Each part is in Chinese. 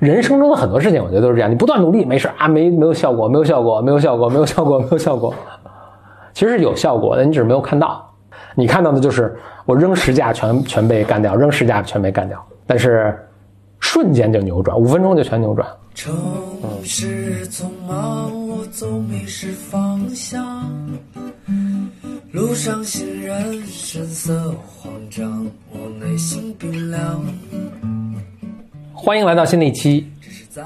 人生中的很多事情，我觉得都是这样，你不断努力没事啊，没有效果。其实是有效果的，你只是没有看到。你看到的就是我扔十架全被干掉，扔十架全被干掉，但是瞬间就扭转，5分钟就全扭转。城市匆忙，我总迷失方向，路上行人神色慌张，我内心冰凉。欢迎来到新的一期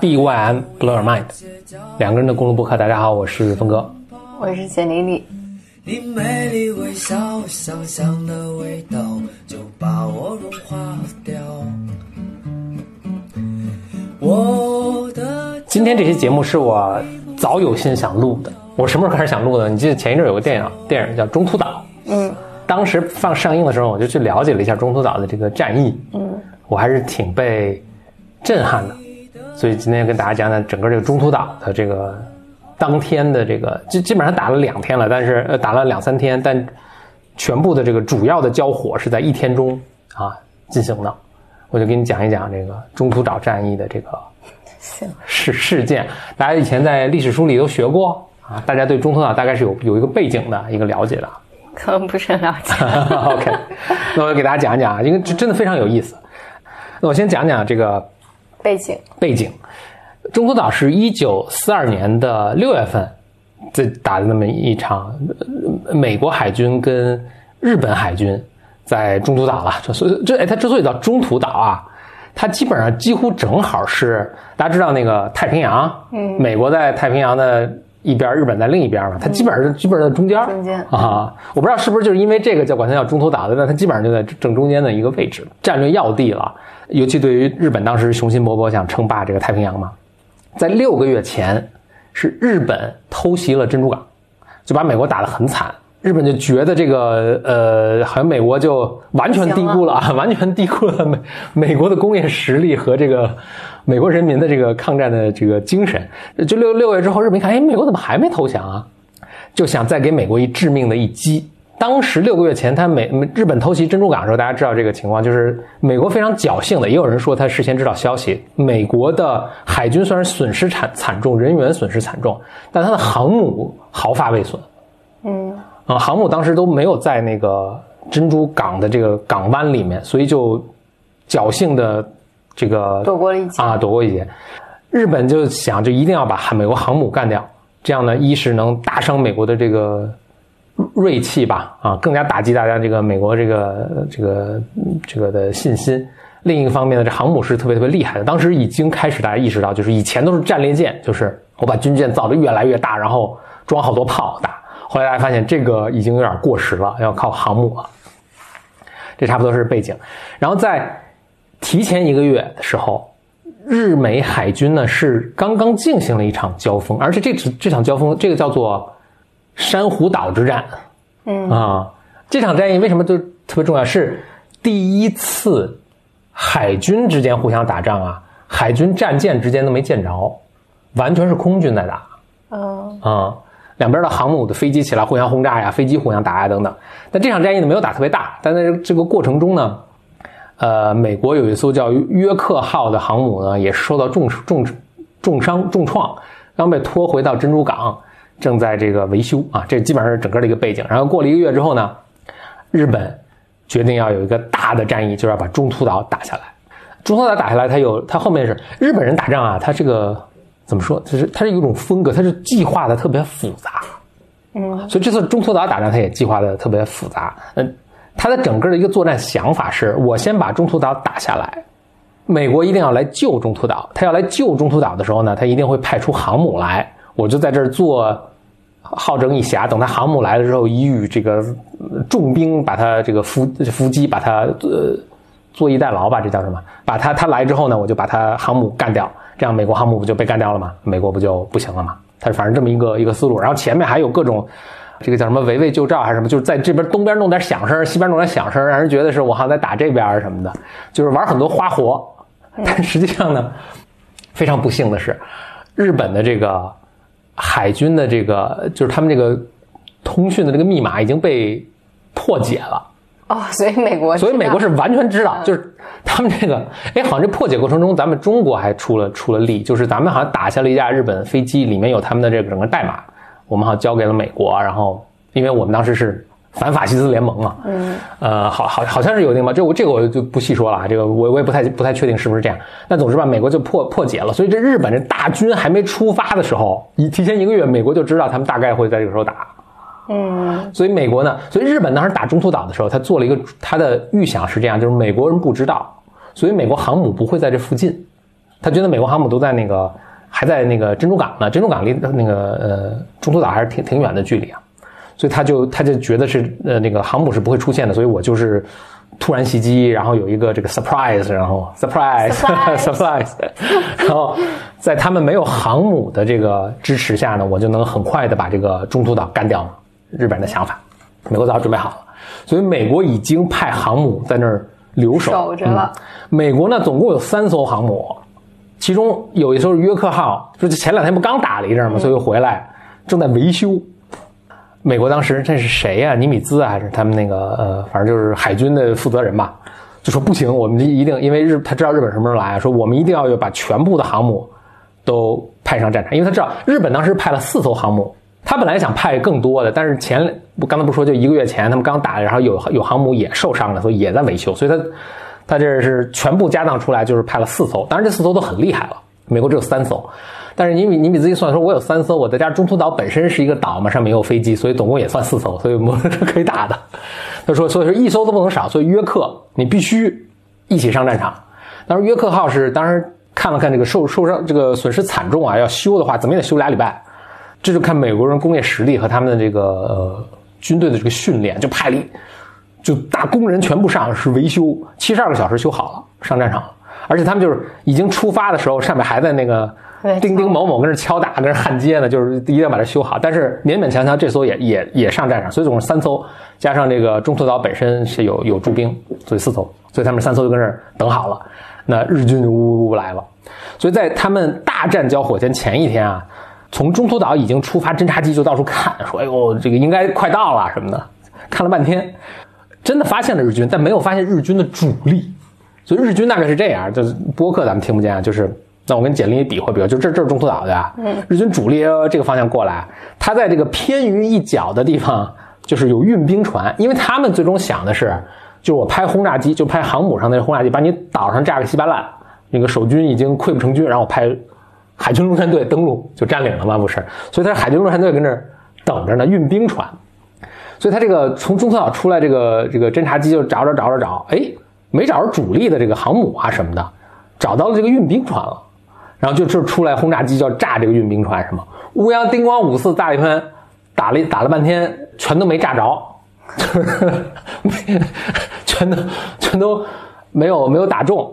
BYM Blur Mind 两个人的公路播客。大家好，我是峰哥，我是简丽丽。你美丽微笑，香香的味道就把我融化掉。今天这期节目是我早有心想录的。我什么时候开始想录的？你记得前一阵有个电影叫《中途岛》，当时上映的时候，我就去了解了一下中途岛的这个战役，我还是挺被震撼的。所以今天跟大家讲讲整个这个中途岛的这个当天的这个，基本上打了2天了，但是打了2-3天，但全部的这个主要的交火是在1天中啊进行的。我就给你讲一讲这个中途岛战役的这个事件。大家以前在历史书里都学过啊，大家对中途岛大概是有一个背景的一个了解的，可能不是很了解。OK， 那我给大家讲一讲，因为真的非常有意思。那我先讲讲这个背景。中途岛是1942年的6月份打的那么一场美国海军跟日本海军在中途岛了。它之所以叫中途岛啊，它基本上几乎正好是，大家知道那个太平洋，美国在太平洋的一边，日本在另一边嘛，它基本上在中间啊。我不知道是不是就是因为这个叫管它叫中途岛的，但它基本上就在正中间的一个位置，战略要地了。尤其对于日本当时雄心勃勃想称霸这个太平洋嘛。在6个月前，是日本偷袭了珍珠港，就把美国打得很惨。日本就觉得这个好像美国就完全低估了美国的工业实力和这个美国人民的这个抗战的这个精神。就6个月之后，日本一看，美国怎么还没投降啊？就想再给美国致命的一击。当时6个月前，日本偷袭珍珠港的时候，大家知道这个情况，就是美国非常侥幸的，也有人说他事先知道消息。美国的海军虽然损失惨重，人员损失惨重，但他的航母毫发未损。航母当时都没有在那个珍珠港的这个港湾里面，所以就侥幸的这个躲过一劫。日本就想，就一定要把美国航母干掉，这样呢，一是能大伤美国的这个锐气吧，更加打击大家这个美国这个的信心。另一方面呢，这航母是特别特别厉害的。当时已经开始大家意识到，就是以前都是战列舰，就是我把军舰造得越来越大，然后装好多炮打。后来大家发现这个已经有点过时了，要靠航母了。这差不多是背景。然后在提前1个月的时候，日美海军呢是刚刚进行了一场交锋，而且这场交锋这个叫做珊瑚岛之战。这场战役为什么就特别重要？是第一次海军之间互相打仗啊，海军战舰之间都没见着，完全是空军在打。两边的航母的飞机起来互相轰炸呀，飞机互相打呀等等。但这场战役呢没有打特别大，但在这个过程中呢，美国有一艘叫约克号的航母呢也是受到重创，刚被拖回到珍珠港，正在这个维修啊，这基本上是整个的一个背景。然后过了1个月之后呢，日本决定要有一个大的战役，就是要把中途岛打下来。中途岛打下来，它后面是日本人打仗啊，它这个怎么说？它是有一种风格，它是计划的特别复杂。所以这次中途岛打仗它也计划的特别复杂。它的整个的一个作战想法是，我先把中途岛打下来，美国一定要来救中途岛。它要来救中途岛的时候呢，它一定会派出航母来。我就在这儿做好整以暇，等他航母来的时候，以与这个重兵把他这个伏击，把他坐以待劳吧，这叫什么？把他来之后呢，我就把他航母干掉，这样美国航母不就被干掉了吗？美国不就不行了吗？他反正这么一个思路。然后前面还有各种这个叫什么围魏救赵还是什么，就是在这边东边弄点响声，西边弄点响声，让人觉得是我好像在打这边什么的，就是玩很多花活。但实际上呢，非常不幸的是，日本的这个海军的这个就是他们这个通讯的这个密码已经被破解了，哦，所以美国是完全知道，就是他们这个，哎，好像这破解过程中，咱们中国还出了力，就是咱们好像打下了一架日本飞机，里面有他们的这个整个代码，我们好像交给了美国，然后因为我们当时是反法西斯联盟嘛，好像是有定吧，这个我就不细说了，这个我也不太确定是不是这样。那总之吧，美国就破解了，所以这日本这大军还没出发的时候，提前一个月，美国就知道他们大概会在这个时候打。嗯，所以美国呢，所以日本当时打中途岛的时候，他做了一个他的预想是这样，就是美国人不知道，所以美国航母不会在这附近，他觉得美国航母都在那个还在那个珍珠港呢，珍珠港离那个中途岛还是挺远的距离啊，所以他就觉得是那个航母是不会出现的，所以我就是突然袭击，然后有一个这个 surprise， 然后 surprise， 然后在他们没有航母的这个支持下呢，我就能很快的把这个中途岛干掉了。日本人的想法，美国早准备好了，所以美国已经派航母在那儿留守着了。美国呢，总共有3艘航母，其中有一艘是约克号，就前2天不刚打了一阵嘛，所以又回来，正在维修。美国当时这是谁呀？尼米兹啊，还是他们那个反正就是海军的负责人吧，就说不行，我们一定，因为他知道日本什么时候来，说我们一定要把全部的航母都派上战场，因为他知道日本当时派了4艘航母。他本来想派更多的，但是我刚才不说，就一个月前他们刚打，然后有航母也受伤了，所以也在维修，所以他这是全部家当出来，就是派了4艘，当然这4艘都很厉害了，美国只有3艘，但是你比自己算说，我有3艘，我再加上中途岛本身是一个岛嘛，上面也有飞机，所以总共也算4艘，所以我们是可以打的。他说，所以说1艘都不能少，所以约克你必须一起上战场。当时约克号是当时看了看这个受伤这个损失惨重啊，要修的话怎么也得修2礼拜。这就看美国人工业实力和他们的这个军队的这个训练，就派力，就大工人全部上是维修，72个小时修好了，上战场了。而且他们就是已经出发的时候，上面还在那个叮叮某某跟着敲打，跟着焊接呢，就是一定要把它修好。但是勉勉强强这艘也上战场，所以总是3艘，加上这个中途岛本身是有驻兵，所以4艘，所以他们3艘就跟这等好了。那日军就呜呜来了，所以在他们大战交火前1天啊。从中途岛已经出发，侦察机就到处看，说：“哎呦，这个应该快到了什么的。”看了半天，真的发现了日军，但没有发现日军的主力。所以日军大概是这样，就是播客咱们听不见啊，就是那我跟简历比划比划，就这是中途岛的啊，日军主力这个方向过来，他在这个偏于一角的地方，就是有运兵船，因为他们最终想的是，就是我拍轰炸机，就拍航母上的轰炸机，把你岛上炸个稀巴烂，那个守军已经溃不成军，然后我拍。海军陆战队登陆就占领了吗？不是，所以他是海军陆战队跟这等着呢，运兵船。所以他这个从中途岛出来，这个侦察机就找，哎，没找着主力的这个航母啊什么的，找到了这个运兵船了。然后就出来轰炸机就要炸这个运兵船什么，乌泱叮咣5次大一番，打了半天全都没炸着，全都没有打中，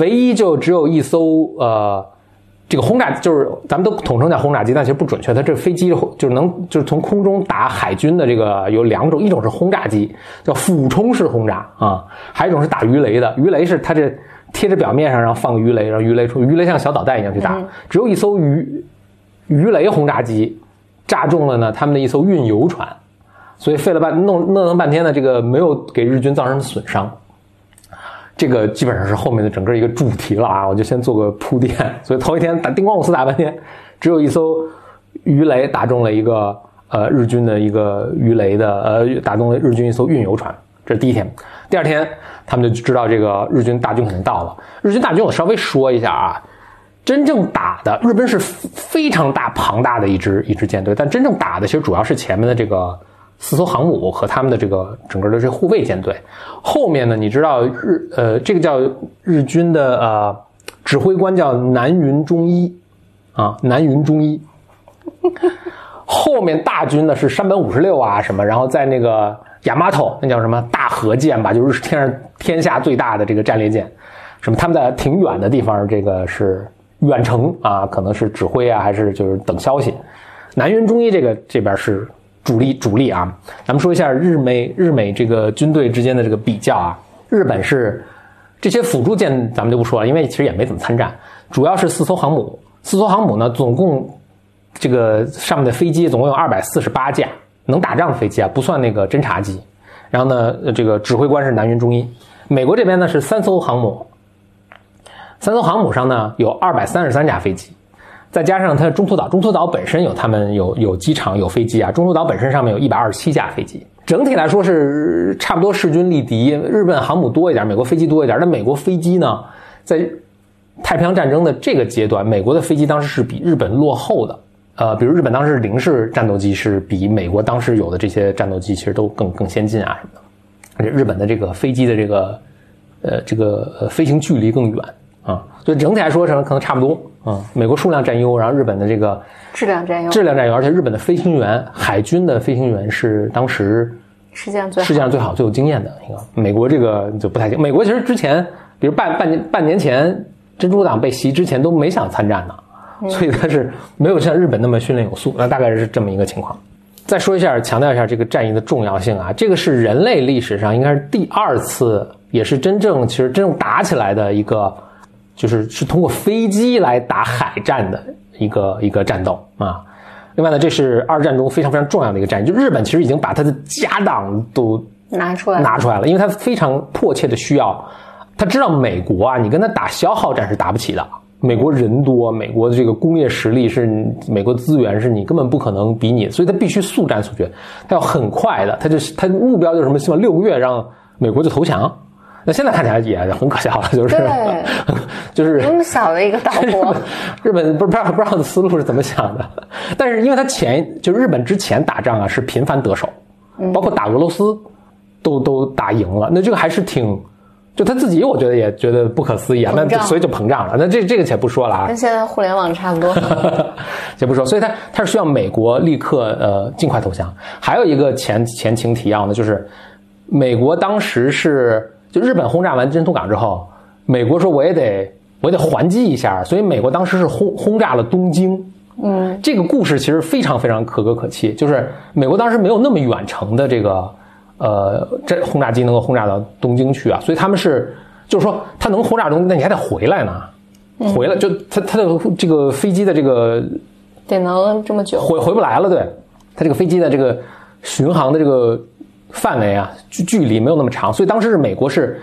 唯一就只有1艘这个轰炸就是咱们都统称叫轰炸机，但其实不准确。它这个飞机就是从空中打海军的这个有2种，一种是轰炸机，叫俯冲式轰炸啊，还有一种是打鱼雷的。鱼雷是它这贴着表面上，然后放鱼雷，让鱼雷出，鱼雷像小导弹一样去打。只有1艘鱼雷轰炸机炸中了呢，他们的1艘运油船，所以费了弄半天呢，这个没有给日军造成损伤。这个基本上是后面的整个一个主题了啊，我就先做个铺垫。所以头一天打叮咣5次打半天，只有1艘鱼雷打中了一个日军的一个鱼雷的打中了日军1艘运油船，这是第一天。第2天他们就知道这个日军大军可能到了。日军大军我稍微说一下啊，真正打的日本是非常庞大的一支舰队，但真正打的其实主要是前面的这个。4艘航母和他们的这个整个的这护卫舰队，后面呢，你知道这个叫日军的指挥官叫南云忠一啊，南云忠一。后面大军呢是山本56啊什么，然后在那个 Yamato 那叫什么大和舰吧，就是天下最大的这个战列舰，什么他们在挺远的地方，这个是远程啊，可能是指挥啊，还是就是等消息。南云忠一这边是。主力啊，咱们说一下日美这个军队之间的这个比较啊。日本是这些辅助舰咱们就不说了，因为其实也没怎么参战，主要是4艘航母呢，总共这个上面的飞机总共有248架，能打仗的飞机啊，不算那个侦察机。然后呢，这个指挥官是南云中一。美国这边呢是三艘航母，三艘航母上呢有233架飞机，再加上它中途岛，中途岛本身有他们有机场有飞机啊，中途岛本身上面有127架飞机。整体来说是差不多势均力敌，日本航母多一点，美国飞机多一点。那美国飞机呢，在太平洋战争的这个阶段，美国的飞机当时是比日本落后的。比如日本当时零式战斗机是比美国当时有的这些战斗机其实都更先进啊什么的。而且日本的这个飞机的这个飞行距离更远啊。所以整体来说可能差不多啊。美国数量占优，然后日本的这个质量占优，而且日本的飞行员，海军的飞行员是当时世界上最好最有经验的一个。美国这个就不太行。美国其实之前比如半年前珍珠港被袭之前都没想参战呢，所以它是没有像日本那么训练有素，那大概是这么一个情况。再说一下，强调一下这个战役的重要性啊，这个是人类历史上应该是第二次，也是真正打起来的一个，就是通过飞机来打海战的一个战斗啊。另外呢，这是二战中非常非常重要的一个战役，就日本其实已经把它的家当都拿出来了，因为它非常迫切的需要。他知道美国啊，你跟他打消耗战是打不起的。美国人多，美国的这个工业实力是，美国资源是你根本不可能比你，所以他必须速战速决，他要很快的，他目标就是什么？希望6个月让美国就投降。那现在看起来也很可笑了，就是那么小的一个岛国，日本不知道的思路是怎么想的。但是因为他日本之前打仗啊是频繁得手，包括打俄罗斯都打赢了，那这个还是挺。就他自己，我觉得也觉得不可思议啊，那所以就膨胀了。那这个且不说了啊，跟现在互联网差不多，且不说。所以他是需要美国立刻尽快投降。还有一个前情提要呢，就是美国当时是就日本轰炸完珍珠港之后，美国说我也得还击一下，所以美国当时是轰炸了东京。嗯，这个故事其实非常非常可歌可泣，就是美国当时没有那么远程的这个。这轰炸机能够轰炸到东京去啊，所以他们是，就是说他能轰炸东京，那你还得回来呢，回来就他的这个飞机的这个得能这么久回不来了，对，他这个飞机的这个巡航的这个范围啊距离没有那么长，所以当时是美国是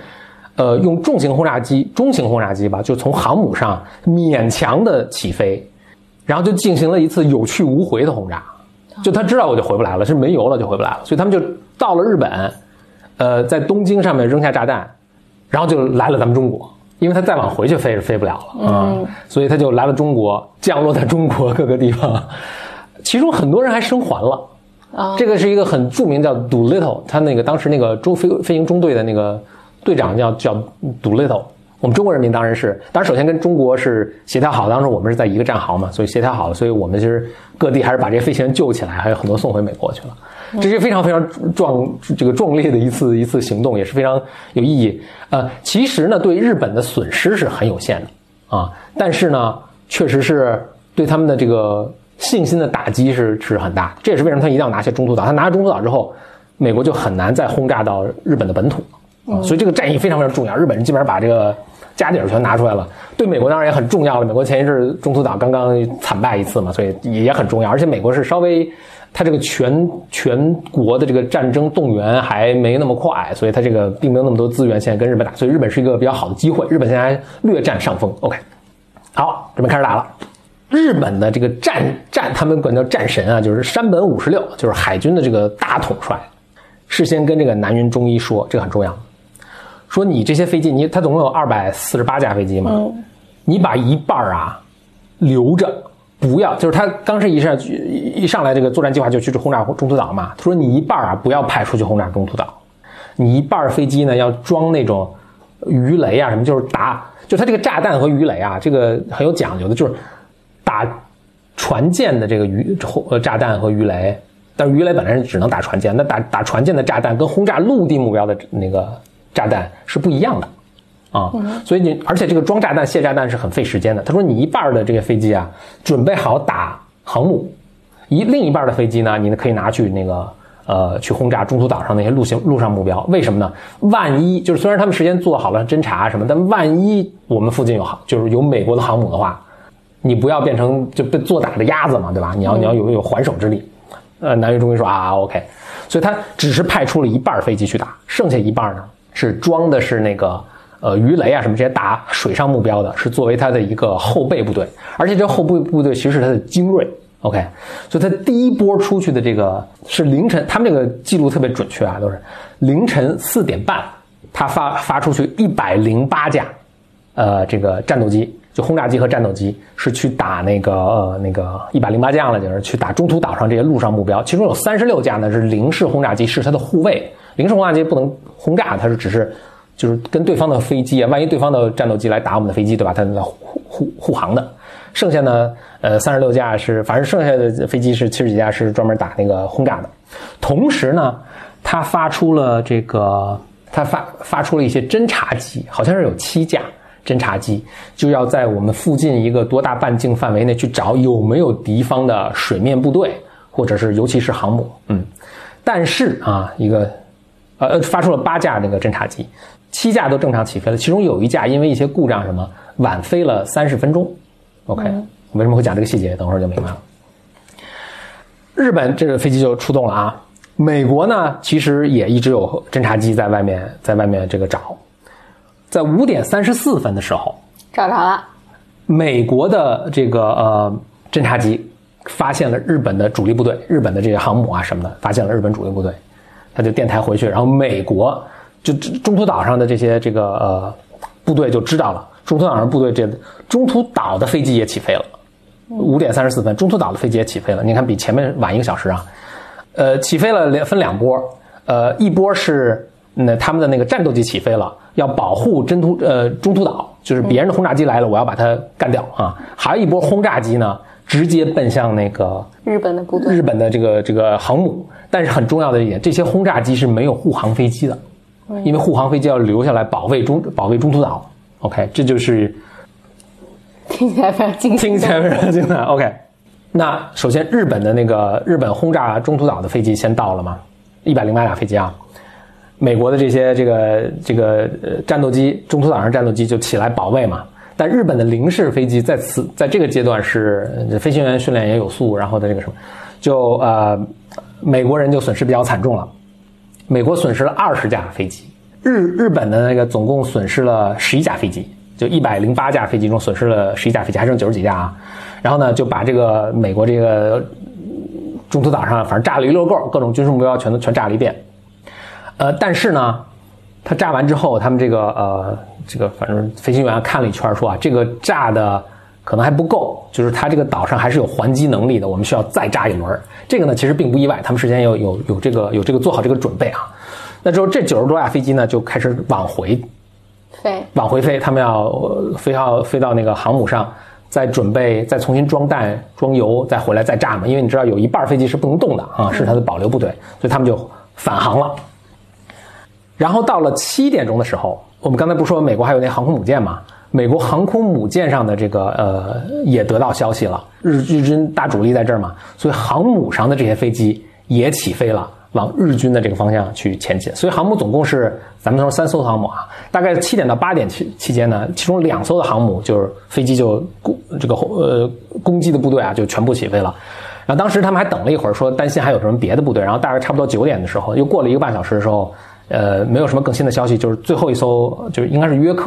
用中型轰炸机吧，就从航母上勉强的起飞，然后就进行了一次有去无回的轰炸，就他知道我就回不来了，是没油了就回不来了，所以他们就。到了日本，在东京上面扔下炸弹，然后就来了咱们中国，因为他再往回去飞是飞不了了啊，所以他就来了中国，降落在中国各个地方，其中很多人还生还了啊。这个是一个很著名叫 Doolittle， 他那个当时那个飞行中队的那个队长叫 Doolittle。我们中国人民当然首先跟中国是协调好，当时我们是在一个战壕嘛，所以协调好了，所以我们其实各地还是把这些飞行员救起来，还有很多送回美国去了。这是非常非常壮烈的一次行动，也是非常有意义。其实呢对日本的损失是很有限的啊，但是呢确实是对他们的这个信心的打击是很大的。这也是为什么他一定要拿下中途岛，他拿下中途岛之后，美国就很难再轰炸到日本的本土。所以这个战役非常非常重要，日本人基本上把这个家底儿全拿出来了，对美国当然也很重要了。美国前一阵中途岛刚刚惨败一次嘛，所以也很重要。而且美国是稍微，它这个全国的这个战争动员还没那么快，所以它这个并没有那么多资源现在跟日本打，所以日本是一个比较好的机会。日本现在略占上风。OK， 好，这边开始打了。日本的这个他们管叫战神啊，就是山本56，就是海军的这个大统帅，事先跟这个南云忠一说，这个很重要。说你这些飞机，他总共有248架飞机嘛，你把一半啊留着，不要，就是他当时一上来这个作战计划就去轰炸中途岛嘛，他说你一半啊不要派出去轰炸中途岛，你一半飞机呢要装那种鱼雷啊什么，就是就他这个炸弹和鱼雷啊，这个很有讲究的，就是打船舰的这个炸弹和鱼雷，但是鱼雷本来是只能打船舰，那打船舰的炸弹跟轰炸陆地目标的那个。炸弹是不一样的啊，所以而且这个装炸弹卸炸弹是很费时间的。他说你一半的这个飞机啊准备好打航母，另一半的飞机呢你可以拿去那个去轰炸中途岛上那些陆上目标。为什么呢？万一就是虽然他们时间做好了侦察什么，但万一我们附近有美国的航母的话，你不要变成就被做打的鸭子嘛，对吧？你要有还手之力。南云中尉说啊 OK。所以他只是派出了一半飞机去打，剩下一半呢是装的是那个鱼雷啊什么这些打水上目标的，是作为他的一个后备部队，而且这后备部队其实是他的精锐。OK， 所以他第一波出去的这个是凌晨，他们这个记录特别准确啊，都是凌晨4点半，他发出去108架，这个战斗机，就轰炸机和战斗机，是去打那个108架了，就是去打中途岛上这些陆上目标，其中有36架呢是零式轰炸机，是他的护卫，零式轰炸机不能轰炸，它是只是就是跟对方的飞机啊，万一对方的战斗机来打我们的飞机，对吧？它护航的。剩下呢，36架是，反正剩下的飞机是70几架是专门打那个轰炸的。同时呢，他发出了这个，他发出了一些侦察机，好像是有7架侦察机，就要在我们附近一个多大半径范围内去找有没有敌方的水面部队，或者是尤其是航母。嗯，但是啊，一个发出了8架那个侦察机，7架都正常起飞了，其中有一架因为一些故障什么晚飞了30分钟。OK， 我为什么会讲这个细节？等会儿就明白了。日本这个飞机就出动了啊。美国呢，其实也一直有侦察机在外面这个找。在5点34分的时候，找着了。美国的这个侦察机发现了日本的主力部队，日本的这些航母啊什么的，发现了日本主力部队，他就电台回去，然后美国就中途岛上的这些这个部队就知道了。中途岛上部队中途岛的飞机也起飞了，5点34分，中途岛的飞机也起飞了。你看比前面晚1个小时啊，起飞了分两波，一波是他们的那个战斗机起飞了，要保护中途岛，就是别人的轰炸机来了，我要把它干掉啊。还有一波轰炸机呢，直接奔向那个日本的部队，日本的这个航母。但是很重要的一点，这些轰炸机是没有护航飞机的，因为护航飞机要留下来保卫中途岛。OK， 这就是听起来非常精彩，听起来非常精彩。OK， 那首先日本轰炸中途岛的飞机先到了嘛，108架飞机啊。美国的这些这个战斗机，中途岛上战斗机就起来保卫嘛。但日本的零式飞机在这个阶段是飞行员训练也有素，然后的这个什么，就美国人就损失比较惨重了，美国损失了20架飞机。日本的那个总共损失了11架飞机，就108架飞机中损失了11架飞机，还剩90几架啊。然后呢，就把这个美国这个中途岛上反正炸了一溜够，各种军事目标全炸了一遍。但是呢，他炸完之后，他们这个反正飞行员看了一圈说啊，这个炸的可能还不够，就是他这个岛上还是有还击能力的，我们需要再炸一轮。这个呢，其实并不意外，他们事先有这个做好这个准备啊。那之后，这90多架飞机呢就开始往回飞，他们要飞到那个航母上，再准备再重新装弹、装油，再回来再炸嘛。因为你知道有一半飞机是不能动的啊，是它的保留部队，所以他们就返航了。然后到了7点钟的时候，我们刚才不是说美国还有那航空母舰嘛？美国航空母舰上的这个也得到消息了，日军大主力在这儿嘛，所以航母上的这些飞机也起飞了。往日军的这个方向去前进，所以航母总共是咱们说3艘航母啊，大概7点到8点期间呢，其中2艘的航母就是飞机就这个攻击的部队啊就全部起飞了。然后当时他们还等了一会儿，说担心还有什么别的部队。然后大概差不多9点的时候，又过了1个半小时的时候，没有什么更新的消息，就是最后一艘就是应该是约克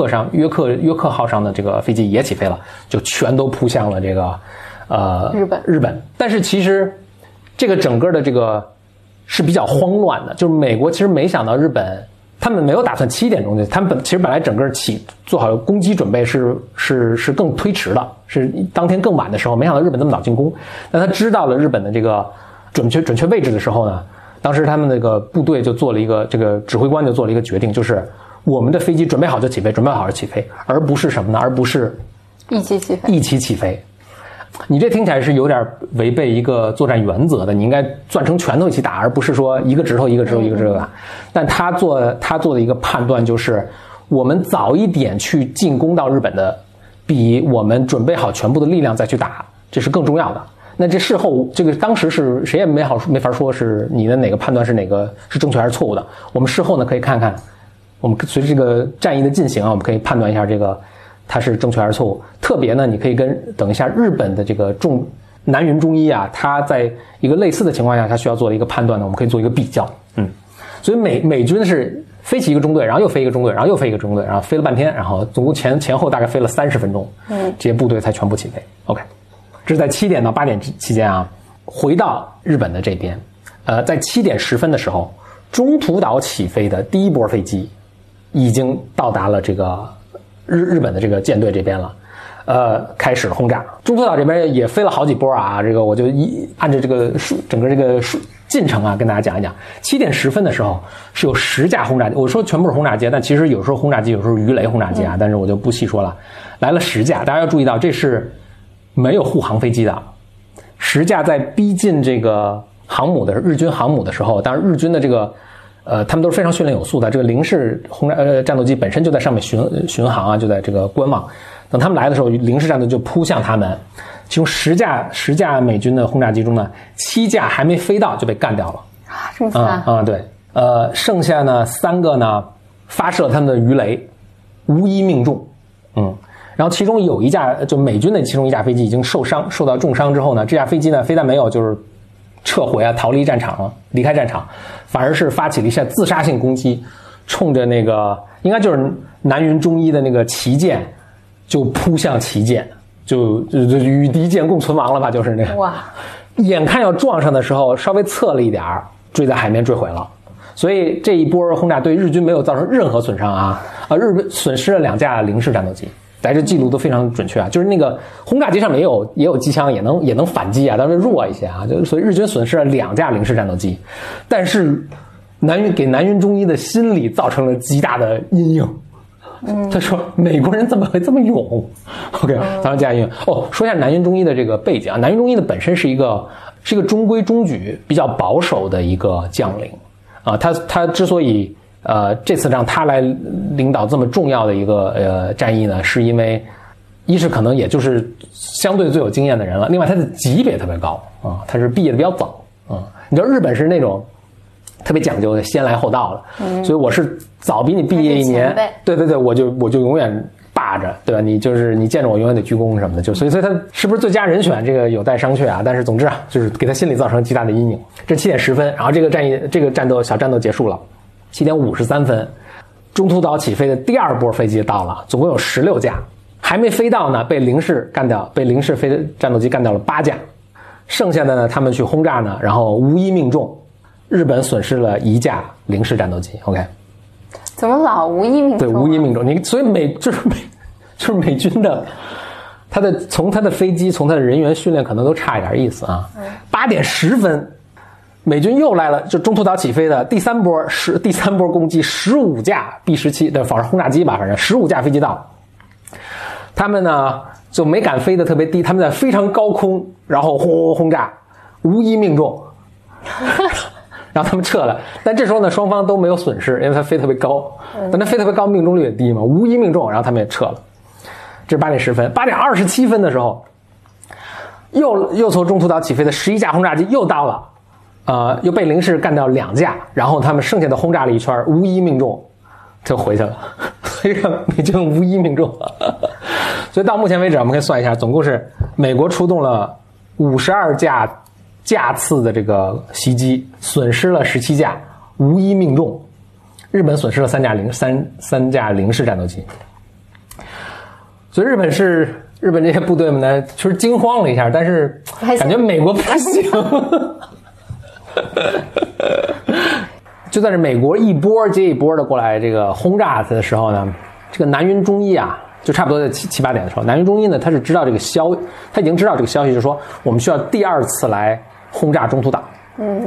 号上的这个飞机也起飞了，就全都扑向了这个日本。但是其实这个整个的这个。是比较慌乱的，就是美国其实没想到日本，他们没有打算7点钟就，他们本来整个做好攻击准备是更推迟的，是当天更晚的时候，没想到日本那么早进攻。但他知道了日本的这个准确位置的时候呢，当时他们那个部队就做了一个这个指挥官就做了一个决定，就是我们的飞机准备好就起飞，准备好就起飞，而不是什么呢？而不是一起起飞。你这听起来是有点违背一个作战原则的，你应该攥成拳头一起打，而不是说一个指头打。但他做的一个判断就是，我们早一点去进攻到日本的，比我们准备好全部的力量再去打，这是更重要的。那这事后这个当时是谁也没法说是你的哪个判断是哪个是正确还是错误的。我们事后呢可以看看，我们随着这个战役的进行啊，我们可以判断一下这个。它是正确还是错误？特别呢，你可以跟等一下日本的这个南云中医啊，他在一个类似的情况下，他需要做一个判断呢，我们可以做一个比较。嗯，所以美军是飞起一个中队，然后又飞一个中队，然后又飞一个中队，然后飞了半天，然后总共前后大概飞了30分钟，这些部队才全部起飞。OK， 这是在7点到8点期间啊，回到日本的这边。在7点10分的时候，中途岛起飞的第一波飞机已经到达了这个日本的这个舰队这边了。开始轰炸。中途岛这边也飞了好几波啊，这个我就按照这个整个这个进程啊，跟大家讲一讲。7点10分的时候是有10架轰炸机，我说全部是轰炸机，但其实有时候轰炸机，有时候鱼雷轰炸机啊，但是我就不细说了。来了10架，大家要注意到这是没有护航飞机的。10架在逼近这个日军航母的时候，当然日军的这个他们都是非常训练有素的，这个零式战斗机本身就在上面巡航啊，就在这个观望。等他们来的时候，零式战斗就扑向他们。其中10架美军的轰炸机中呢，7架还没飞到就被干掉了啊，这么惨啊！对，剩下呢3个呢发射他们的鱼雷，无一命中。嗯，然后其中有一架就美军的其中一架飞机已经受到重伤之后呢，这架飞机呢非但没有就是撤回啊，逃离战场了，离开战场，反而是发起了一下自杀性攻击，冲着那个应该就是南云中医的那个旗舰，就扑向旗舰，就与敌舰共存亡了吧，就是那个。哇！眼看要撞上的时候，稍微侧了一点儿，坠在海面坠毁了。所以这一波轰炸对日军没有造成任何损伤啊，日本损失了2架零式战斗机。来这记录都非常准确啊，就是那个轰炸机上面也有机枪，也能反击啊，但是弱一些啊，就所以日军损失了2架零式战斗机，但是给南云中一的心理造成了极大的阴影。他说美国人怎么会这么勇 ？OK， 当然加阴影哦。说一下南云中一的这个背景啊，南云中一的本身是一个中规中矩、比较保守的一个将领啊，他之所以。这次让他来领导这么重要的一个战役呢，是因为一是可能也就是相对最有经验的人了，另外他的级别特别高啊，他是毕业的比较早啊。你知道日本是那种特别讲究的先来后到了，所以我是早比你毕业一年，对，我就永远霸着，对吧？你见着我永远得鞠躬什么的，就所以他是不是最佳人选这个有待商榷啊？但是总之啊，就是给他心理造成极大的阴影。这7点10分，然后这个战斗结束了。7点53分，中途岛起飞的第2波飞机到了，总共有16架，还没飞到呢，被零式战斗机干掉了8架，剩下的呢，他们去轰炸呢，然后无一命中，日本损失了1架零式战斗机。OK， 怎么老无一命中？对，无一命中。所以美军的，他的飞机从他的人员训练可能都差一点意思啊。8点10分。美军又来了，就中途岛起飞的第三波攻击，15架 B-17 的反正轰炸机吧，反正15架飞机到，他们呢就没敢飞得特别低，他们在非常高空，然后轰炸，无一命中，然后他们撤了。但这时候呢，双方都没有损失，因为他飞特别高，但他飞特别高，命中率也低嘛，无一命中，然后他们也撤了。这是8点10分，8点27分的时候，又从中途岛起飞的11架轰炸机又到了。又被零式干掉2架，然后他们剩下的轰炸了一圈，无一命中，就回去了。所以美军无一命中。所以到目前为止，我们可以算一下，总共是美国出动了52架架次的这个袭击，损失了17架，无一命中；日本损失了三架零式战斗机。所以日本这些部队们呢，其实惊慌了一下，但是感觉美国不行。就在这美国一波接一波的过来这个轰炸的时候呢，这个南云中一啊，就差不多在7、8点的时候，南云中一呢，他已经知道这个消息，就是说我们需要第2次来轰炸中途岛。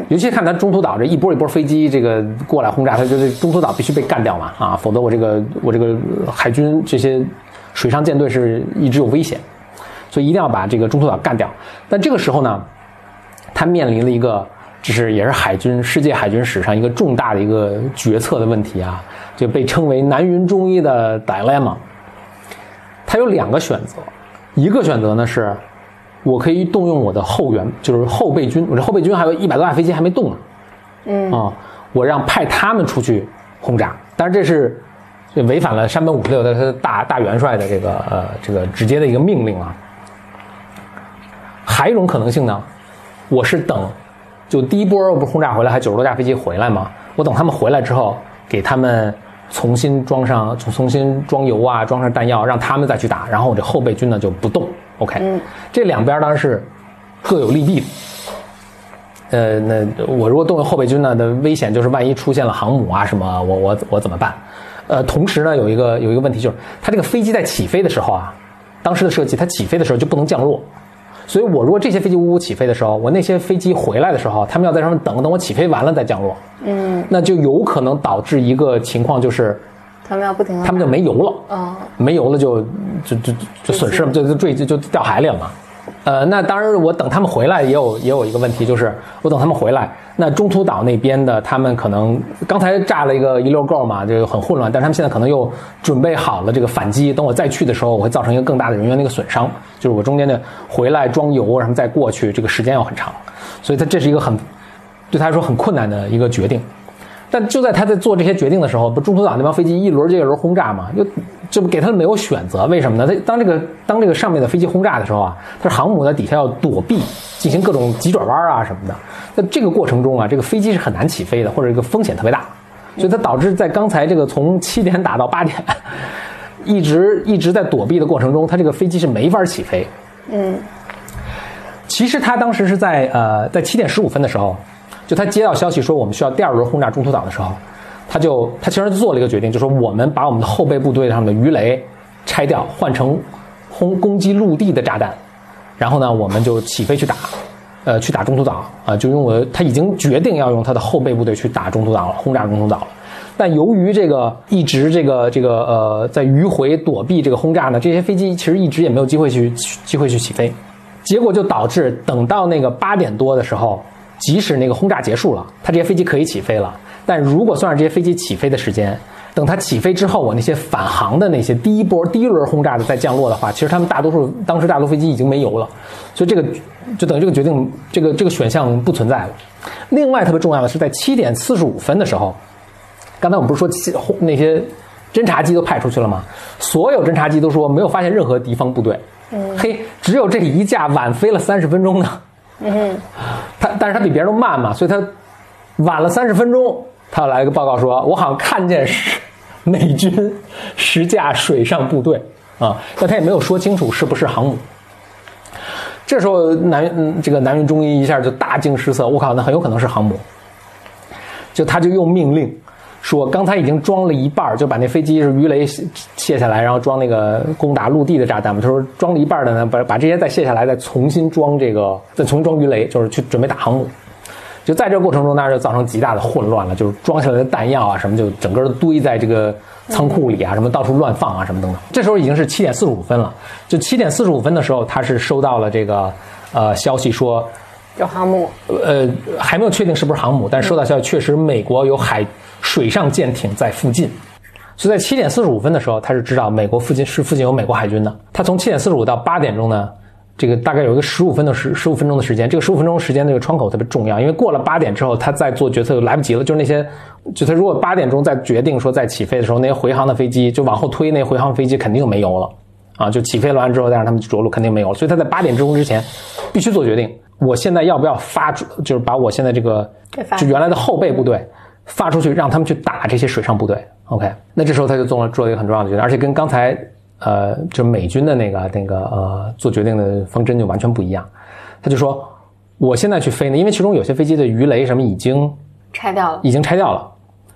尤其看咱中途岛这一波一波飞机这个过来轰炸，他就是中途岛必须被干掉嘛啊，否则我这个海军这些水上舰队是一直有危险，所以一定要把这个中途岛干掉。但这个时候呢，他面临了一个。就是也是世界海军史上一个重大的一个决策的问题啊，就被称为南云中一的 dilemma。 它有2个选择，一个选择呢是我可以动用我的后援，就是后备军，我这后备军还有100多架飞机还没动呢，我让派他们出去轰炸，但是这违反了山本五十六的他的大元帅的这个直接的一个命令啊。还有一种可能性呢，我是等，就第一波不是轰炸回来还90多架飞机回来吗？我等他们回来之后，给他们重新装油啊，装上弹药，让他们再去打，然后我这后备军呢就不动。OK， 这两边当然是各有利弊。那我如果动用后备军呢的危险就是万一出现了航母啊什么，我怎么办？同时呢有一个问题就是，它这个飞机在起飞的时候啊，当时的设计它起飞的时候就不能降落，所以我如果这些飞机呜呜起飞的时候，我那些飞机回来的时候，他们要在上面等我起飞完了再降落，那就有可能导致一个情况就是，他们就没油了，没油了就损失了，就掉海里了嘛。那当然，我等他们回来也有一个问题，就是我等他们回来，那中途岛那边的他们可能刚才炸了一个一溜够嘛，就很混乱，但是他们现在可能又准备好了这个反击，等我再去的时候，我会造成一个更大的人员的一个损伤，就是我中间的回来装油然后再过去，这个时间要很长，所以这是一个对他来说很困难的一个决定。但就在他在做这些决定的时候，不中途岛那帮飞机一轮接一轮轰炸嘛，就给他没有选择，为什么呢？他当这个上面的飞机轰炸的时候啊，他是航母在底下要躲避，进行各种急转弯啊什么的。那这个过程中啊，这个飞机是很难起飞的，或者一个风险特别大，所以它导致在刚才这个从7点打到8点，一直在躲避的过程中，它这个飞机是没法起飞。其实他当时是在7点15分的时候。就他接到消息说我们需要第二轮轰炸中途岛的时候，他其实做了一个决定，就说我们把我们的后备部队上的鱼雷拆掉，换成攻击陆地的炸弹，然后呢我们就起飞去打中途岛啊、就用他已经决定要用他的后备部队去打中途岛了，轰炸中途岛了。但由于这个一直在迂回躲避这个轰炸呢，这些飞机其实一直也没有机会去起飞，结果就导致等到那个8点多的时候。即使那个轰炸结束了，它这些飞机可以起飞了，但如果算上这些飞机起飞的时间，等它起飞之后，我那些返航的那些第一轮轰炸的再降落的话，其实他们当时大多数飞机已经没油了，所以这个就等于这个决定这个选项不存在了。另外特别重要的是在7点45分的时候，刚才我们不是说那些侦察机都派出去了吗？所有侦察机都说没有发现任何敌方部队，嘿，只有这一架晚飞了30分钟呢。但是他比别人都慢嘛，所以他晚了30分钟，他要来一个报告说，我好像看见美军10架水上部队啊，但他也没有说清楚是不是航母。这时候南云中一下就大惊失色，我靠，那很有可能是航母。他就用命令说，刚才已经装了一半，就把那飞机是鱼雷卸下来，然后装那个攻打陆地的炸弹嘛。他说装了一半的呢，把这些再卸下来，再重新装鱼雷，就是去准备打航母。就在这个过程中，那就造成极大的混乱了，就是装下来的弹药啊什么，就整个堆在这个仓库里啊，什么到处乱放啊什么等等。这时候已经是7点45分了，就7点45分的时候，他是收到了这个消息说有航母，还没有确定是不是航母，但是收到消息确实美国有水上舰艇在附近，所以在7点45分的时候，他是知道美国附近有美国海军的。他从7点45到8点钟呢，这个大概有一个15分钟的时间，这个15分钟时间这个窗口特别重要，因为过了8点之后，他再做决策就来不及了。就是那些，他如果8点钟再决定说再起飞的时候，那些回航的飞机就往后推，那些回航飞机肯定没油了啊！就起飞完之后再让他们去着陆，肯定没油了。所以他在8点钟之前必须做决定，我现在要不要就是把我现在这个就原来的后备部队。发出去让他们去打这些水上部队 ，OK。那这时候他就做了一个很重要的决定，而且跟刚才就美军的那个做决定的方针就完全不一样。他就说，我现在去飞呢，因为其中有些飞机的鱼雷什么已经拆掉了，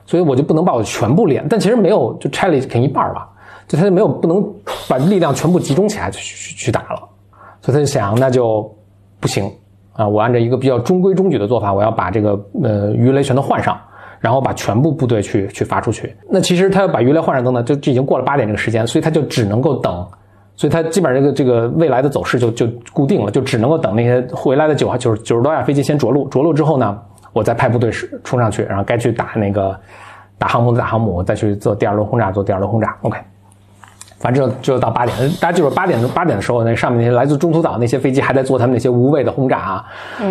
所以我就不能把我全部但其实没有，就拆了肯一半吧，就他就没有不能把力量全部集中起来去打了，所以他就想那就不行啊，我按照一个比较中规中矩的做法，我要把这个鱼雷全都换上。然后把全部部队去发出去。那其实他要把鱼雷换上灯呢，就已经过了8点这个时间，所以他就只能够等，所以他基本上这个未来的走势就固定了，就只能够等那些回来的90多架飞机先着陆之后呢，我再派部队冲上去，然后该去打那个打航母，再去做第二轮轰炸。OK， 反正就到8点，大家就是8点的时候，那上面那些来自中途岛那些飞机还在做他们那些无谓的轰炸啊。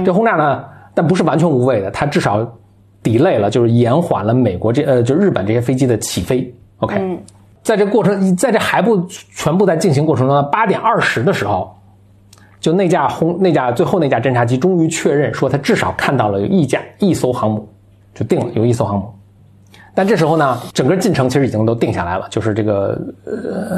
这轰炸呢，但不是完全无谓的，它至少。delay 了，就是延缓了美国就日本这些飞机的起飞。OK，在这还不全部在进行过程中呢，8点20的时候，就那架最后那架侦察机终于确认说他至少看到了有一艘航母，就定了有一艘航母。但这时候呢，整个进程其实已经都定下来了，就是这个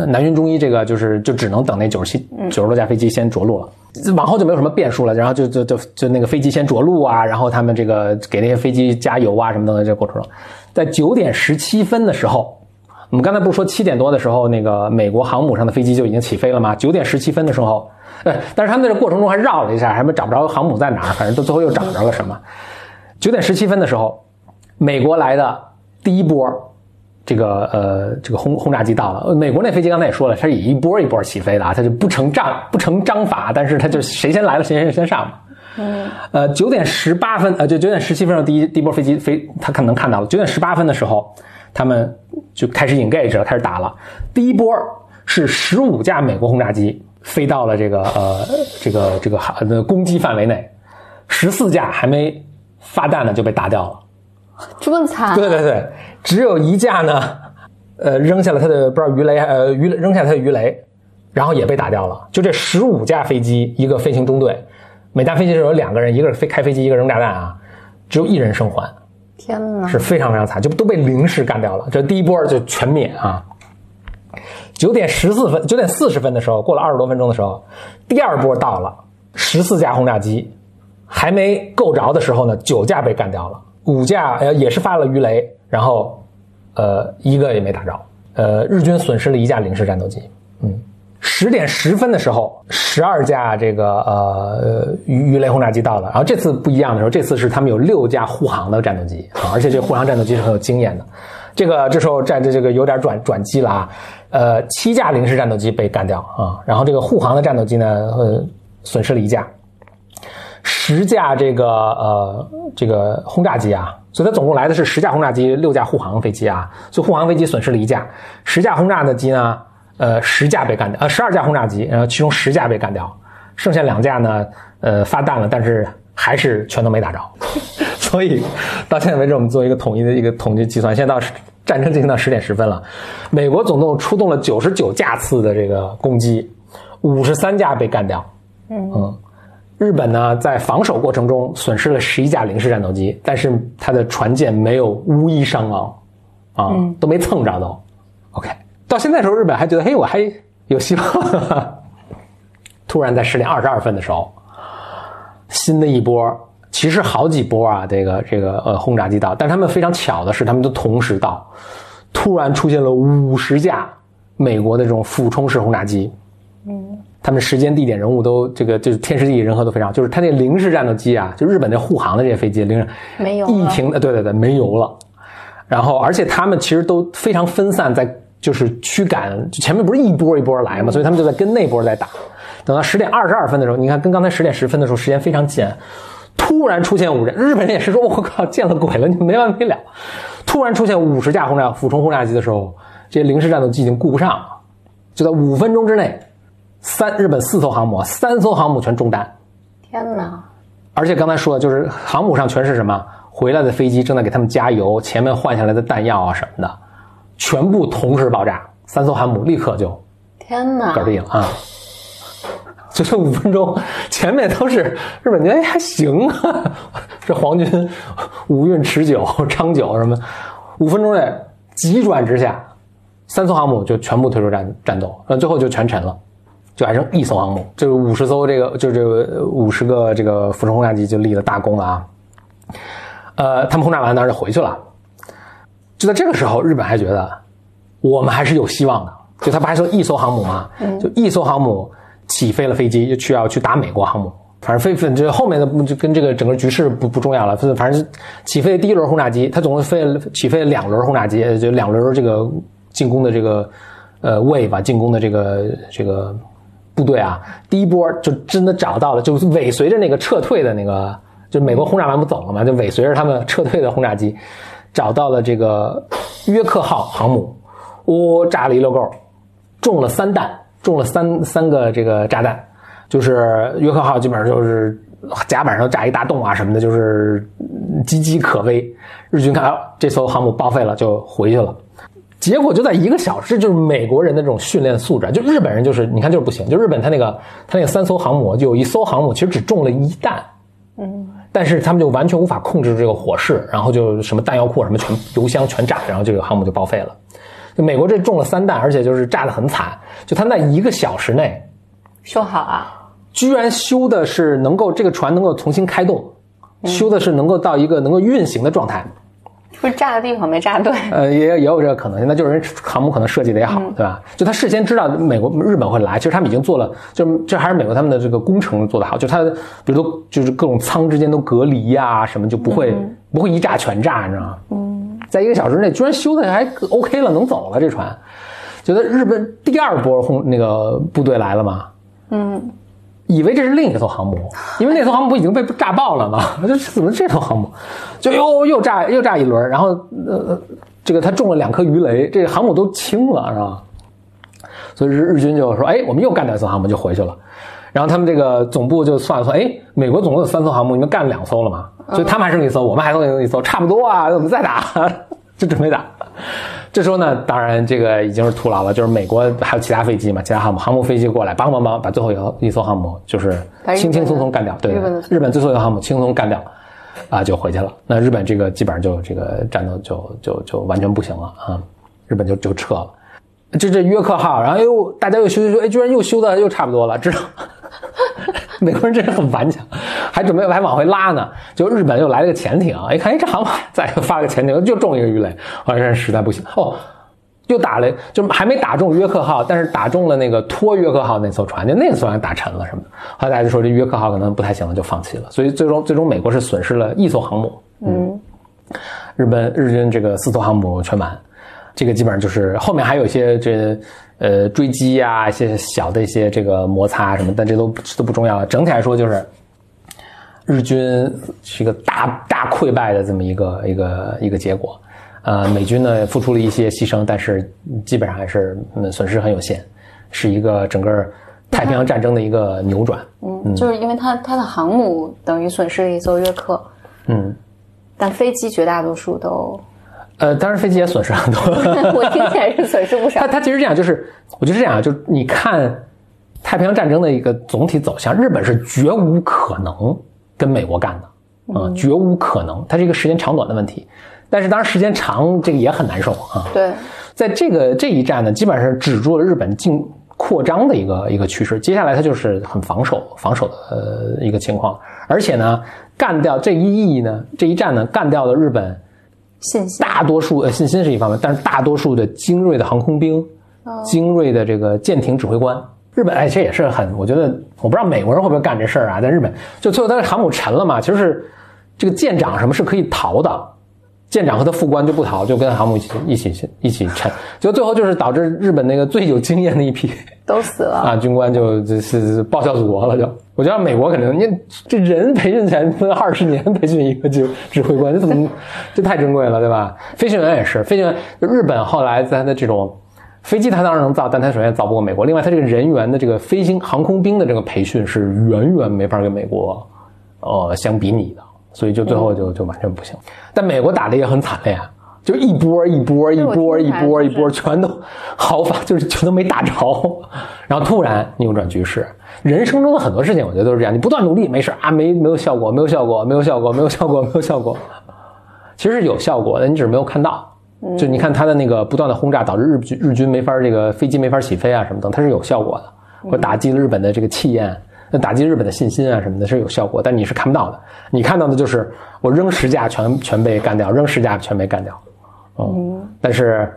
南云中一这个就只能等那90多架飞机先着陆了，往后就没有什么变数了。然后就那个飞机先着陆啊，然后他们这个给那些飞机加油啊什么的这个过程了。在9点17分的时候，我们刚才不是说7点多的时候那个美国航母上的飞机就已经起飞了吗？9点17分的时候，但是他们在这过程中还绕了一下，还没找不着航母在哪儿，反正最后又找着了什么。9点17分的时候，美国来的第一波这个轰炸机到了。美国那飞机刚才也说了，它是以一波一波起飞的啊，它就不成章法，但是它就谁先来了谁先上嘛。9点18分就9点17分的第一波飞机飞，他可能看到了。9点18分的时候他们就开始 engage 了，开始打了。第一波是15架美国轰炸机飞到了这个攻击范围内，14架还没发弹呢就被打掉了。这么惨？对对对，只有一架呢，扔下了他的不知道鱼雷扔下他的鱼雷，然后也被打掉了。就这15架飞机，一个飞行中队，每架飞机是有两个人，一个是开飞机，一个扔炸弹啊，只有一人生还。天哪，是非常非常惨，就都被零式干掉了。这第一波就全灭啊。9点40分的时候，过了20多分钟的时候，第二波到了，14架轰炸机还没够着的时候呢，9架被干掉了。5架也是发了鱼雷，然后一个也没打着。日军损失了1架零式战斗机。10点10分的时候，12架这个鱼雷轰炸机到了。然后这次不一样的时候，这次是他们有6架护航的战斗机啊，而且这护航战斗机是很有经验的。这时候战这个有点转机了啊。7架零式战斗机被干掉啊，然后这个护航的战斗机呢损失了1架。10架这个轰炸机啊，所以它总共来的是10架轰炸机，6架护航飞机啊，所以护航飞机损失了1架，10架轰炸的机呢，10架被干掉，12架轰炸机，然后其中10架被干掉，剩下2架呢，发弹了，但是还是全都没打着。所以到现在为止，我们做一个统一的一个统计计算，现在到战争进行到10点10分了，美国总共出动了99架次的这个攻击，53架被干掉，日本呢，在防守过程中损失了11架零式战斗机，但是它的船舰没有无一伤亡，啊，都没蹭着都。OK， 到现在的时候，日本还觉得，嘿，我还有希望。突然在10点22分的时候，新的一波，其实好几波啊，这个轰炸机到，但他们非常巧的是，他们都同时到，突然出现了50架美国的这种俯冲式轰炸机。他们时间、地点、人物都这个就是天时地利人和都非常，就是他那零式战斗机啊，就日本那护航的这些飞机，没油了，一停，对对对，没油了。然后，而且他们其实都非常分散，在就是驱赶，就前面不是一波一波来嘛，所以他们就在跟那波在打。等到10点22分的时候，你看跟刚才10点10分的时候时间非常近，突然出现日本人也是说，我靠，见了鬼了，你没完没了。突然出现50架俯冲轰炸机的时候，这些零式战斗机已经顾不上了，就在5分钟之内。日本4艘航母，3艘航母全中弹。天哪！而且刚才说的就是航母上全是什么？回来的飞机正在给他们加油，前面换下来的弹药啊什么的，全部同时爆炸，3艘航母立刻就天哪嗝屁了啊！就这5分钟，前面都是日本人，哎还行啊，这皇军五运持久、昌久什么，5分钟内急转直下，3艘航母就全部退出战斗，最后就全沉了。就还剩1艘航母，就是50艘这个，就是50个这个俯冲轰炸机就立了大功了啊。他们轰炸完当然就回去了。就在这个时候，日本还觉得我们还是有希望的。就他不还剩1艘航母吗？就1艘航母起飞了飞机，就要去打美国航母。反正这后面的就跟这个整个局势不重要了。反正起飞第一轮轰炸机，他总共起飞2轮轰炸机，就2轮这个进攻的这个wave 进攻的这个。部队啊，第一波就真的找到了，就尾随着那个撤退的那个，就美国轰炸完不走了嘛，就尾随着他们撤退的轰炸机，找到了这个约克号航母，炸了一溜够，中了3弹，中了三个这个炸弹，就是约克号基本上就是甲板上炸一大洞啊什么的，就是岌岌可危。日军看这艘航母报废了，就回去了。结果就在一个小时，就是美国人的这种训练素质，就日本人就是你看就是不行，就日本他那个三艘航母，就有一艘航母其实只中了一弹，嗯，但是他们就完全无法控制这个火势，然后就什么弹药库什么全油箱全炸，然后这个航母就报废了。就美国这中了三弹，而且就是炸得很惨，就他们在一个小时内修好啊，居然修的是能够这个船能够重新开动，修的是能够到一个能够运行的状态。不是炸的地方没炸对，也有这个可能性。那就是人航母可能设计的也好，对吧？就他事先知道美国、日本会来，其实他们已经做了，就这还是美国他们的这个工程做得好。就他比如说就是各种舱之间都隔离呀、什么，就不会一炸全炸，你知道吗？嗯，在一个小时内居然修的还 OK 了，能走了这船。觉得日本第二波那个部队来了嘛？嗯。以为这是另一艘航母，因为那艘航母不已经被炸爆了吗？这怎么这艘航母就又炸一轮，然后这个他中了2颗鱼雷，这个航母都轻了，是吧？所以日军就说，哎，我们又干掉一艘航母就回去了。然后他们这个总部就算了算，哎，美国总共有3艘航母，你们干了2艘了嘛？所以他们还剩一艘，我们还剩一艘，差不多啊，我们再打，就准备打。这时候呢，当然这个已经是徒劳了，就是美国还有其他飞机嘛，其他航母飞机过来，帮把最后一艘航母就是轻松干掉，对，日本最后一个航母轻松干掉，啊，就回去了。那日本这个基本上就这个战斗就完全不行了啊，日本就撤了。这约克号，然后又大家又修，哎，居然又修的又差不多了，知道？美国人真是很顽强，还准备还往回拉呢。就日本又来了个潜艇，哎，看这航母再发了个潜艇，就中一个鱼雷，好像实在不行哦，又打了，就还没打中约克号，但是打中了那个拖约克号那艘船，就那艘船打沉了什么的。后来大家就说这约克号可能不太行了，就放弃了。所以最终美国是损失了1艘航母，嗯，日军这个4艘航母全满。这个基本上就是后面还有一些这追击啊，一些小的一些这个摩擦什么，但这都不重要了。整体来说就是日军是一个大溃败的这么一个结果。美军呢付出了一些牺牲，但是基本上还是损失很有限，是一个整个太平洋战争的一个扭转。嗯，就是因为它的航母等于损失了1艘约克，嗯，但飞机绝大多数都。当然飞机也损失很多我听起来是损失不少。它其实这样，就是我觉得是这样，就是你看太平洋战争的一个总体走向，日本是绝无可能跟美国干的啊，绝无可能，它是一个时间长短的问题。但是当然时间长这个也很难受啊。对，在这一战呢，基本上是止住了日本进扩张的一个趋势，接下来它就是很防守的一个情况，而且呢干掉这一战呢干掉了日本。信心大多数信心是一方面，但是大多数的精锐的航空兵、精锐的这个舰艇指挥官，日本哎，这也是很，我觉得我不知道美国人会不会干这事儿啊，在日本就最后他航母沉了嘛，其实是这个舰长什么是可以逃的，舰长和他副官就不逃，就跟航母一起沉，就最后就是导致日本那个最有经验的一批都死了啊，军官就是报效祖国了就。我觉得美国可能你这人培训前20年培训一个指挥官，这怎么这太珍贵了，对吧？飞行员也是，飞行员就日本后来在他的这种飞机他当然能造，但他首先造不过美国。另外他这个人员的这个飞行航空兵的这个培训是远远没法跟美国相比拟的，所以就最后就完全不行。但美国打的也很惨烈，就一波一波全都毫发就是全都没打着，然后突然扭转局势。人生中的很多事情我觉得都是这样，你不断努力没事啊，没有效果。其实是有效果的，你只是没有看到。就你看他的那个不断的轰炸导致日军没法这个飞机没法起飞啊什么等，它是有效果的。或打击了日本的这个气焰，打击日本的信心啊什么的是有效果，但你是看不到的。你看到的就是我扔十架全被干掉，扔十架全被干掉。嗯，但是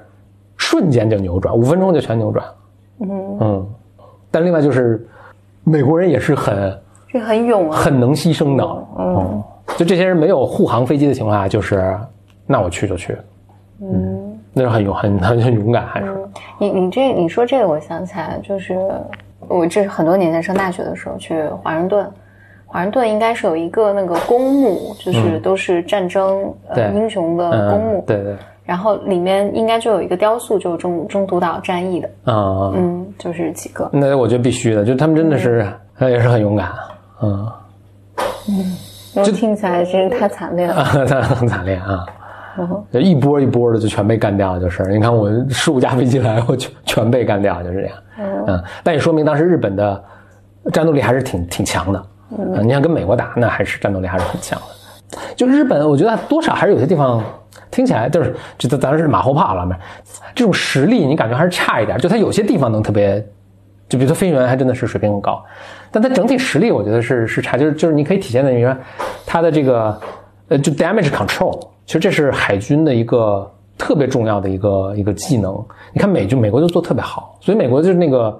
瞬间就扭转，5分钟就全扭转了。嗯，但另外就是美国人也是很勇啊，很能牺牲的。嗯，就这些人没有护航飞机的情况下，就是那我去就去。嗯，那是很勇敢还是？你说这个，我想起来就是。我这是很多年前上大学的时候去华盛顿应该是有一个那个公墓，就是都是战争英雄的公墓，对对。然后里面应该就有一个雕塑，就是中途岛战役的，嗯，就是几个。那我觉得必须的，就他们真的是也是很勇敢，嗯。我听起来真是太惨烈了，太惨烈啊！就一波一波的就全被干掉了，就是你看我数架飞机来，我全被干掉，就是这样。嗯，但也说明当时日本的战斗力还是挺强的。嗯，你像跟美国打，那还是战斗力还是很强的。就日本，我觉得多少还是有些地方听起来就是觉得咱是马后炮了嘛，这种实力你感觉还是差一点。就它有些地方能特别，就比如说飞行员还真的是水平很高，但它整体实力我觉得是差，就是你可以体现的，你说它的这个就 damage control。其实这是海军的一个特别重要的一个技能。你看美国就做特别好，所以美国就是那个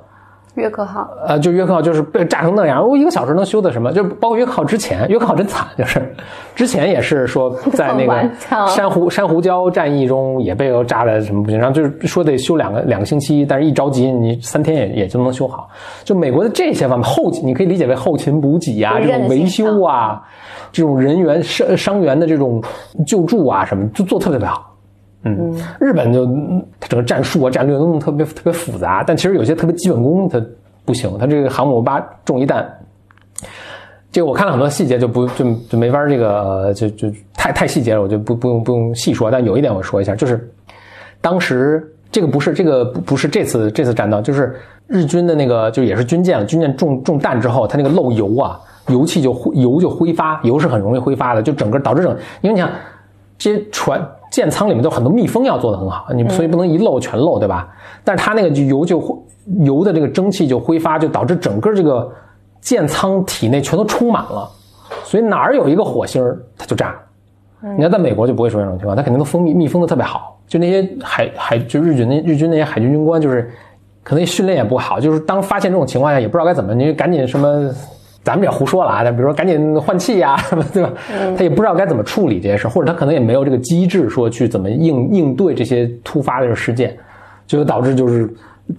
约克号，就约克号就是被炸成那样，我一个小时能修的什么？就包括约克号之前，约克号真惨，就是之前也是说在那个珊瑚礁战役中也被炸的什么不行，然后就是说得修两个星期，但是一着急你3天也就能修好。就美国的这些方面后勤，你可以理解为后勤补给啊，这种维修啊，这种人员伤员的这种救助啊什么，就做特别好。嗯，日本就它整个战术啊、战略都弄特别复杂，但其实有些特别基本功它不行，它这个航母8中一弹，这个我看了很多细节，就没法这个就太细节了，我就不用细说，但有一点我说一下，就是当时这个不是这次战斗，就是日军的那个就也是军舰了，军舰中弹之后，它那个漏油啊，油就挥发，油是很容易挥发的，就整个导致因为你想这些舰舱里面都有很多密封要做得很好，你所以不能一漏全漏，对吧？但是它那个油的这个蒸汽就挥发，就导致整个这个舰舱体内全都充满了，所以哪儿有一个火星它就炸。你要在美国就不会出现这种情况，它肯定都密封的特别好，就那些就日军那些海军军官就是可能训练也不好，就是当发现这种情况下也不知道该怎么，你赶紧什么。咱们也胡说了啊，比如说赶紧换气啊什么，对吧？他也不知道该怎么处理这些事，或者他可能也没有这个机制说去怎么应对这些突发的事件，就导致就是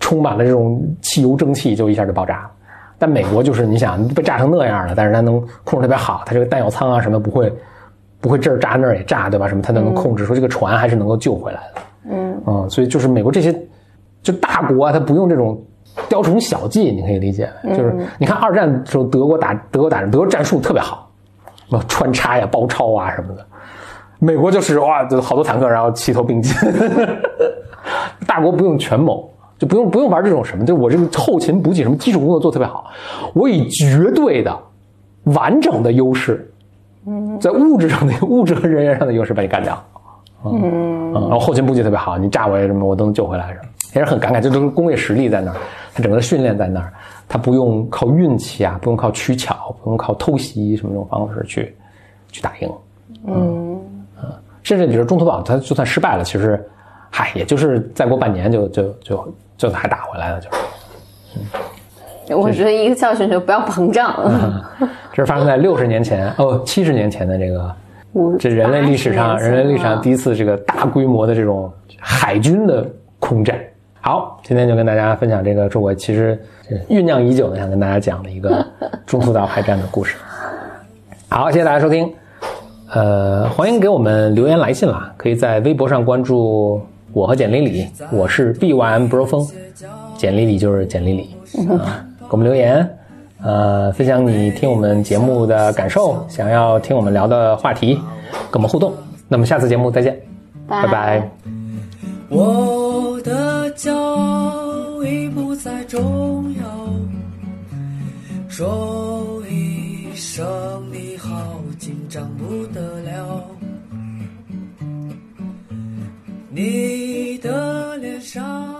充满了这种汽油蒸汽，就一下就爆炸了。但美国就是你想被炸成那样了，但是他能控制特别好，他这个弹药舱啊什么不会这儿炸那儿也炸，对吧？什么他能控制说这个船还是能够救回来的。嗯，所以就是美国这些就大国啊，他不用这种雕虫小技，你可以理解，就是你看二战的时候德国打仗，德国战术特别好，穿插呀、包抄啊什么的。美国就是哇，就好多坦克，然后齐头并进。大国不用权谋，就不用玩这种什么，就我这个后勤补给什么基础工作做特别好，我以绝对的完整的优势，在物质和人员上的优势把你干掉。然后后勤补给特别好，你炸我什么我都能救回来什么。也是很感慨，这都是工业实力在那儿，他整个训练在那儿，他不用靠运气啊，不用靠取巧，不用靠偷袭什么这种方式去打赢。甚至比如中途岛，他就算失败了，其实，也就是再过半年就还打回来了，就是。我觉得一个教训就不要膨胀。这是发生在60年前70年前的这个。这人类历史上第一次这个大规模的这种海军的空战。好，今天就跟大家分享这个，我其实酝酿已久的想跟大家讲的一个中途岛海战的故事。好，谢谢大家收听。欢迎给我们留言来信啦，可以在微博上关注我和简丽丽，我是 BYM 波峰，简丽丽就是简丽丽啊，给我们留言。分享你听我们节目的感受，想要听我们聊的话题，跟我们互动。那么下次节目再见，拜拜。我的骄傲已不再重要，说一声你好，紧张不得了。你的脸上。